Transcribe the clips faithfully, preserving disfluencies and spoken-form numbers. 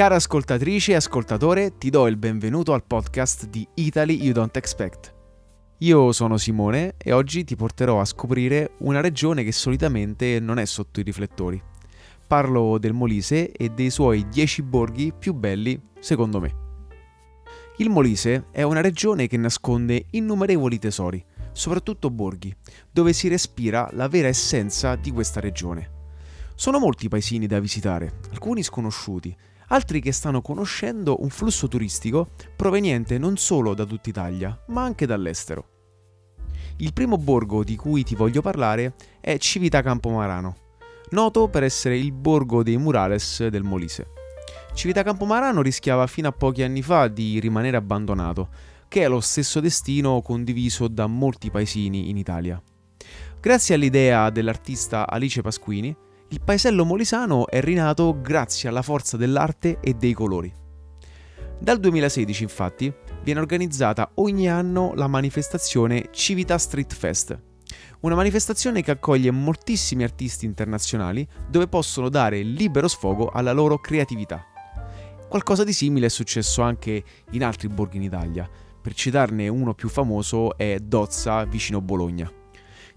Cara ascoltatrice e ascoltatore, ti do il benvenuto al podcast di Italy You Don't Expect. Io sono Simone e oggi ti porterò a scoprire una regione che solitamente non è sotto i riflettori. Parlo del Molise e dei suoi dieci borghi più belli, secondo me. Il Molise è una regione che nasconde innumerevoli tesori, soprattutto borghi, dove si respira la vera essenza di questa regione. Sono molti i paesini da visitare, alcuni sconosciuti, altri che stanno conoscendo un flusso turistico proveniente non solo da tutta Italia, ma anche dall'estero. Il primo borgo di cui ti voglio parlare è Civitacampomarano, noto per essere il borgo dei murales del Molise. Civitacampomarano rischiava fino a pochi anni fa di rimanere abbandonato, che è lo stesso destino condiviso da molti paesini in Italia. Grazie all'idea dell'artista Alice Pasquini, il paesello molisano è rinato grazie alla forza dell'arte e dei colori. Dal duemilasedici, infatti, viene organizzata ogni anno la manifestazione Civita Street Fest, una manifestazione che accoglie moltissimi artisti internazionali dove possono dare libero sfogo alla loro creatività. Qualcosa di simile è successo anche in altri borghi in Italia, per citarne uno più famoso è Dozza, vicino Bologna.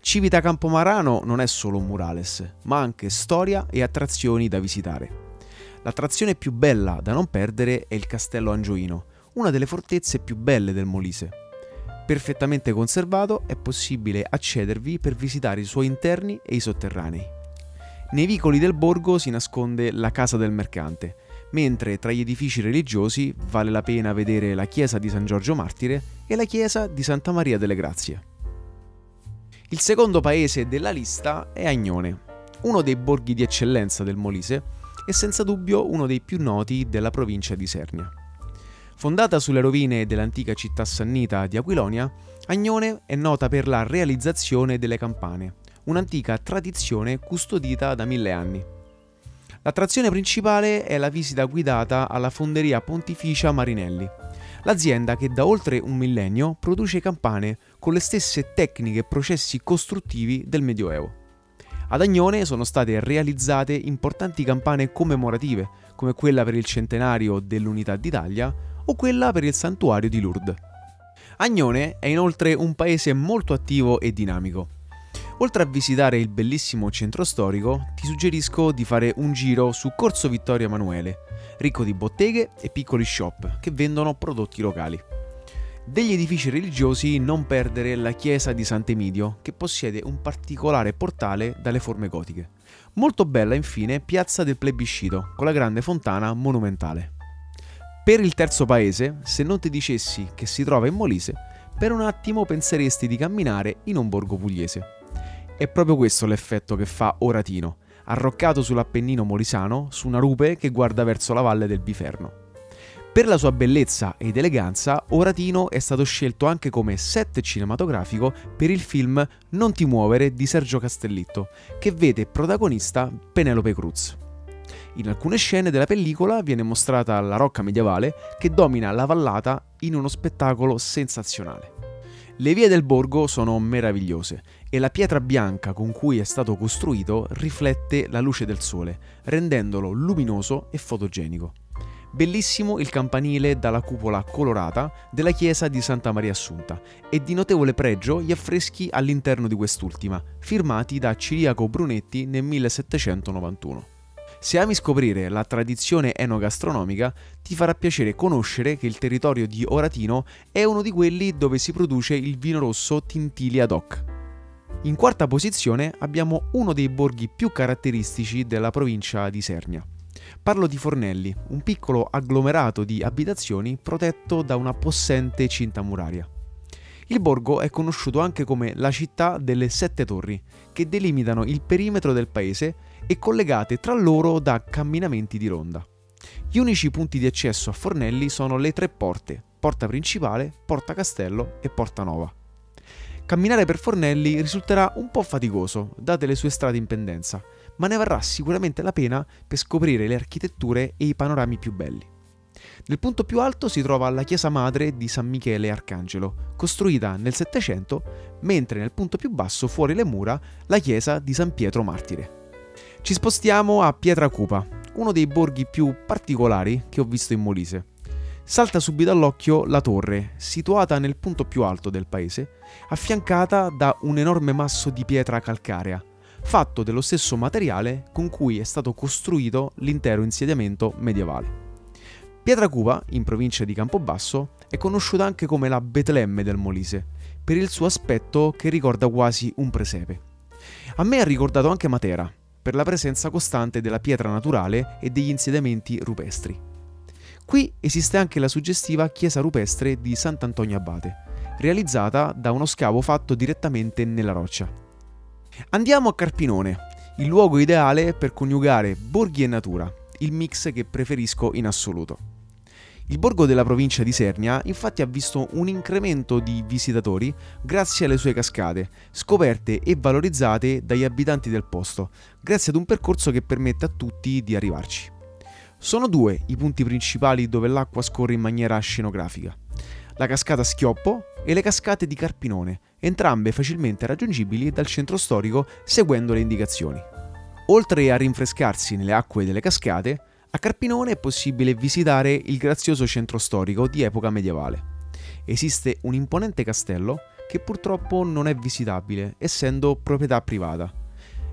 Civitacampomarano non è solo un murales, ma anche storia e attrazioni da visitare. L'attrazione più bella da non perdere è il Castello Angioino, una delle fortezze più belle del Molise. Perfettamente conservato, è possibile accedervi per visitare i suoi interni e i sotterranei. Nei vicoli del borgo si nasconde la Casa del Mercante, mentre tra gli edifici religiosi vale la pena vedere la Chiesa di San Giorgio Martire e la Chiesa di Santa Maria delle Grazie. Il secondo paese della lista è Agnone, uno dei borghi di eccellenza del Molise e senza dubbio uno dei più noti della provincia di Isernia. Fondata sulle rovine dell'antica città sannita di Aquilonia, Agnone è nota per la realizzazione delle campane, un'antica tradizione custodita da mille anni. L'attrazione principale è la visita guidata alla Fonderia Pontificia Marinelli, l'azienda che da oltre un millennio produce campane con le stesse tecniche e processi costruttivi del Medioevo. Ad Agnone sono state realizzate importanti campane commemorative, come quella per il centenario dell'Unità d'Italia o quella per il santuario di Lourdes. Agnone è inoltre un paese molto attivo e dinamico. Oltre a visitare il bellissimo centro storico, ti suggerisco di fare un giro su Corso Vittorio Emanuele, ricco di botteghe e piccoli shop che vendono prodotti locali. Degli edifici religiosi non perdere la chiesa di Sant'Emidio, che possiede un particolare portale dalle forme gotiche. Molto bella infine Piazza del Plebiscito, con la grande fontana monumentale. Per il terzo paese, se non ti dicessi che si trova in Molise, per un attimo penseresti di camminare in un borgo pugliese. È proprio questo l'effetto che fa Oratino, arroccato sull'Appennino molisano su una rupe che guarda verso la valle del Biferno. Per la sua bellezza ed eleganza, Oratino è stato scelto anche come set cinematografico per il film Non ti muovere di Sergio Castellitto, che vede protagonista Penelope Cruz. In alcune scene della pellicola viene mostrata la rocca medievale che domina la vallata in uno spettacolo sensazionale. Le vie del borgo sono meravigliose e la pietra bianca con cui è stato costruito riflette la luce del sole, rendendolo luminoso e fotogenico. Bellissimo il campanile dalla cupola colorata della chiesa di Santa Maria Assunta e di notevole pregio gli affreschi all'interno di quest'ultima, firmati da Ciriaco Brunetti nel millesettecentonovantuno. Se ami scoprire la tradizione enogastronomica, ti farà piacere conoscere che il territorio di Oratino è uno di quelli dove si produce il vino rosso Tintilia D O C. In quarta posizione abbiamo uno dei borghi più caratteristici della provincia di Isernia. Parlo di Fornelli, un piccolo agglomerato di abitazioni protetto da una possente cinta muraria. Il borgo è conosciuto anche come la città delle sette torri, che delimitano il perimetro del paese e collegate tra loro da camminamenti di ronda. Gli unici punti di accesso a Fornelli sono le tre porte, Porta Principale, Porta Castello e Porta Nova. Camminare per Fornelli risulterà un po' faticoso, date le sue strade in pendenza, ma ne varrà sicuramente la pena per scoprire le architetture e i panorami più belli. Nel punto più alto si trova la chiesa madre di San Michele Arcangelo, costruita nel Settecento, mentre nel punto più basso, fuori le mura, la chiesa di San Pietro Martire. Ci spostiamo a Pietracupa, uno dei borghi più particolari che ho visto in Molise. Salta subito all'occhio la torre, situata nel punto più alto del paese, affiancata da un enorme masso di pietra calcarea, fatto dello stesso materiale con cui è stato costruito l'intero insediamento medievale. Pietracupa, in provincia di Campobasso, è conosciuta anche come la Betlemme del Molise, per il suo aspetto che ricorda quasi un presepe. A me ha ricordato anche Matera, per la presenza costante della pietra naturale e degli insediamenti rupestri. Qui esiste anche la suggestiva chiesa rupestre di Sant'Antonio Abate, realizzata da uno scavo fatto direttamente nella roccia. Andiamo a Carpinone, il luogo ideale per coniugare borghi e natura, il mix che preferisco in assoluto. Il borgo della provincia di Isernia infatti ha visto un incremento di visitatori grazie alle sue cascate, scoperte e valorizzate dagli abitanti del posto, grazie ad un percorso che permette a tutti di arrivarci. Sono due i punti principali dove l'acqua scorre in maniera scenografica: la cascata Schioppo e le cascate di Carpinone, entrambe facilmente raggiungibili dal centro storico seguendo le indicazioni. Oltre a rinfrescarsi nelle acque delle cascate, a Carpinone è possibile visitare il grazioso centro storico di epoca medievale. Esiste un imponente castello che purtroppo non è visitabile, essendo proprietà privata.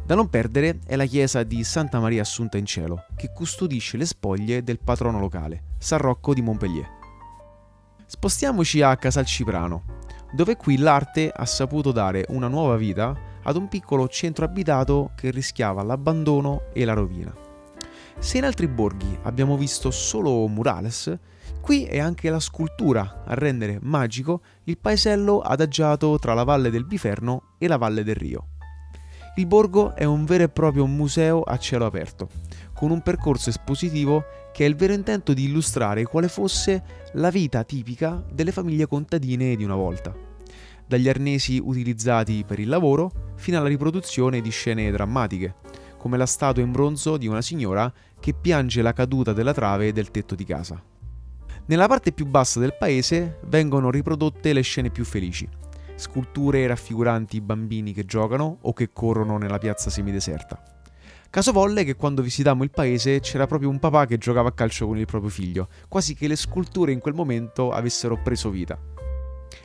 Da non perdere è la chiesa di Santa Maria Assunta in Cielo, che custodisce le spoglie del patrono locale, San Rocco di Montpellier. Spostiamoci a Casalciprano, dove qui l'arte ha saputo dare una nuova vita ad un piccolo centro abitato che rischiava l'abbandono e la rovina. Se in altri borghi abbiamo visto solo murales, qui è anche la scultura a rendere magico il paesello adagiato tra la valle del Biferno e la valle del Rio. Il borgo è un vero e proprio museo a cielo aperto, con un percorso espositivo che ha il vero intento di illustrare quale fosse la vita tipica delle famiglie contadine di una volta, dagli arnesi utilizzati per il lavoro fino alla riproduzione di scene drammatiche, come la statua in bronzo di una signora che piange la caduta della trave del tetto di casa. Nella parte più bassa del paese vengono riprodotte le scene più felici, sculture raffiguranti bambini che giocano o che corrono nella piazza semideserta. Caso volle che quando visitammo il paese c'era proprio un papà che giocava a calcio con il proprio figlio, quasi che le sculture in quel momento avessero preso vita.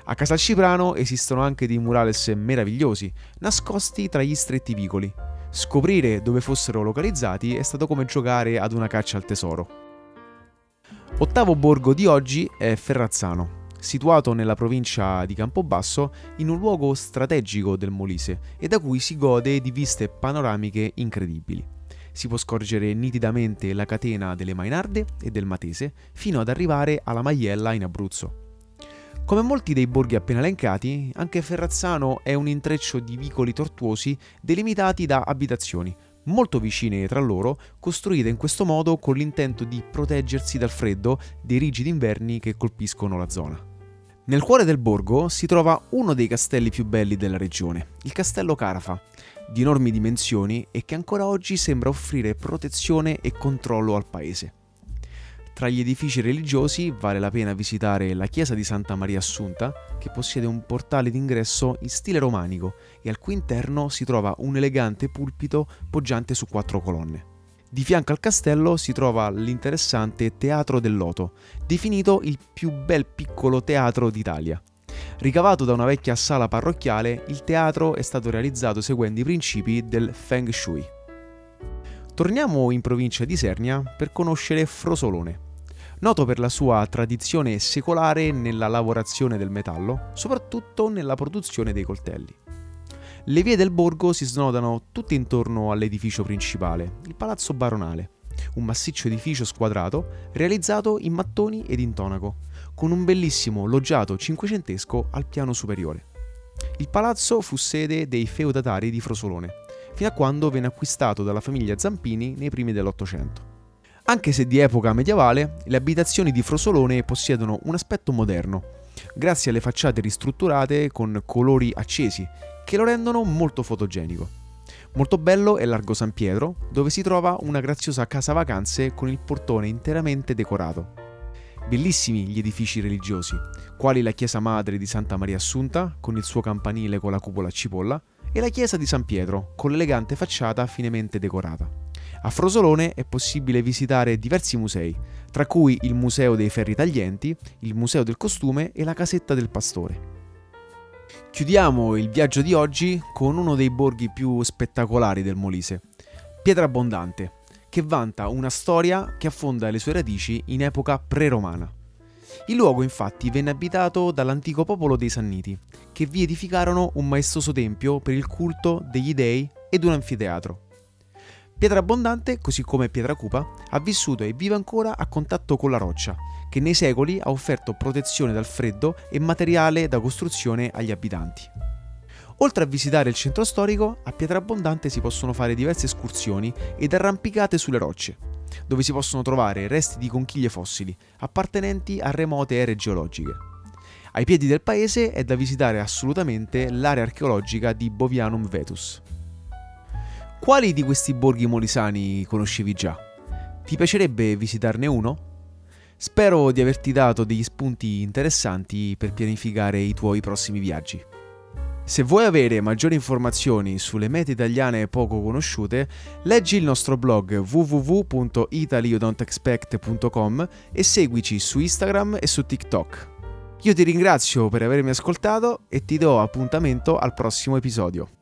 A Casalciprano esistono anche dei murales meravigliosi, nascosti tra gli stretti vicoli. Scoprire dove fossero localizzati è stato come giocare ad una caccia al tesoro. Ottavo borgo di oggi è Ferrazzano, situato nella provincia di Campobasso in un luogo strategico del Molise e da cui si gode di viste panoramiche incredibili. Si può scorgere nitidamente la catena delle Mainarde e del Matese fino ad arrivare alla Maiella in Abruzzo. Come molti dei borghi appena elencati, anche Ferrazzano è un intreccio di vicoli tortuosi delimitati da abitazioni, molto vicine tra loro, costruite in questo modo con l'intento di proteggersi dal freddo dei rigidi inverni che colpiscono la zona. Nel cuore del borgo si trova uno dei castelli più belli della regione, il castello Carafa, di enormi dimensioni e che ancora oggi sembra offrire protezione e controllo al paese. Tra gli edifici religiosi vale la pena visitare la chiesa di Santa Maria Assunta, che possiede un portale d'ingresso in stile romanico e al cui interno si trova un elegante pulpito poggiante su quattro colonne. Di fianco al castello si trova l'interessante Teatro del Loto, definito il più bel piccolo teatro d'Italia. Ricavato da una vecchia sala parrocchiale, il teatro è stato realizzato seguendo i principi del Feng Shui. Torniamo in provincia di Isernia per conoscere Frosolone, noto per la sua tradizione secolare nella lavorazione del metallo, soprattutto nella produzione dei coltelli. Le vie del borgo si snodano tutte intorno all'edificio principale, il Palazzo Baronale, un massiccio edificio squadrato realizzato in mattoni ed in tonaco, con un bellissimo loggiato cinquecentesco al piano superiore. Il palazzo fu sede dei feudatari di Frosolone, fino a quando venne acquistato dalla famiglia Zampini nei primi dell'Ottocento. Anche se di epoca medievale, le abitazioni di Frosolone possiedono un aspetto moderno, grazie alle facciate ristrutturate con colori accesi, che lo rendono molto fotogenico. Molto bello è Largo San Pietro, dove si trova una graziosa casa vacanze con il portone interamente decorato. Bellissimi gli edifici religiosi, quali la chiesa madre di Santa Maria Assunta, con il suo campanile con la cupola a cipolla, e la chiesa di San Pietro, con l'elegante facciata finemente decorata. A Frosolone è possibile visitare diversi musei, tra cui il Museo dei Ferri Taglienti, il Museo del Costume e la Casetta del Pastore. Chiudiamo il viaggio di oggi con uno dei borghi più spettacolari del Molise, Pietrabbondante, che vanta una storia che affonda le sue radici in epoca pre-romana. Il luogo infatti venne abitato dall'antico popolo dei Sanniti, che vi edificarono un maestoso tempio per il culto degli dei ed un anfiteatro. Pietrabbondante, così come Pietracupa, ha vissuto e vive ancora a contatto con la roccia, che nei secoli ha offerto protezione dal freddo e materiale da costruzione agli abitanti. Oltre a visitare il centro storico, a Pietrabbondante si possono fare diverse escursioni ed arrampicate sulle rocce, dove si possono trovare resti di conchiglie fossili appartenenti a remote ere geologiche. Ai piedi del paese è da visitare assolutamente l'area archeologica di Bovianum Vetus. Quali di questi borghi molisani conoscevi già? Ti piacerebbe visitarne uno? Spero di averti dato degli spunti interessanti per pianificare i tuoi prossimi viaggi. Se vuoi avere maggiori informazioni sulle mete italiane poco conosciute, leggi il nostro blog w w w punto italy you don't expect punto com e seguici su Instagram e su TikTok. Io ti ringrazio per avermi ascoltato e ti do appuntamento al prossimo episodio.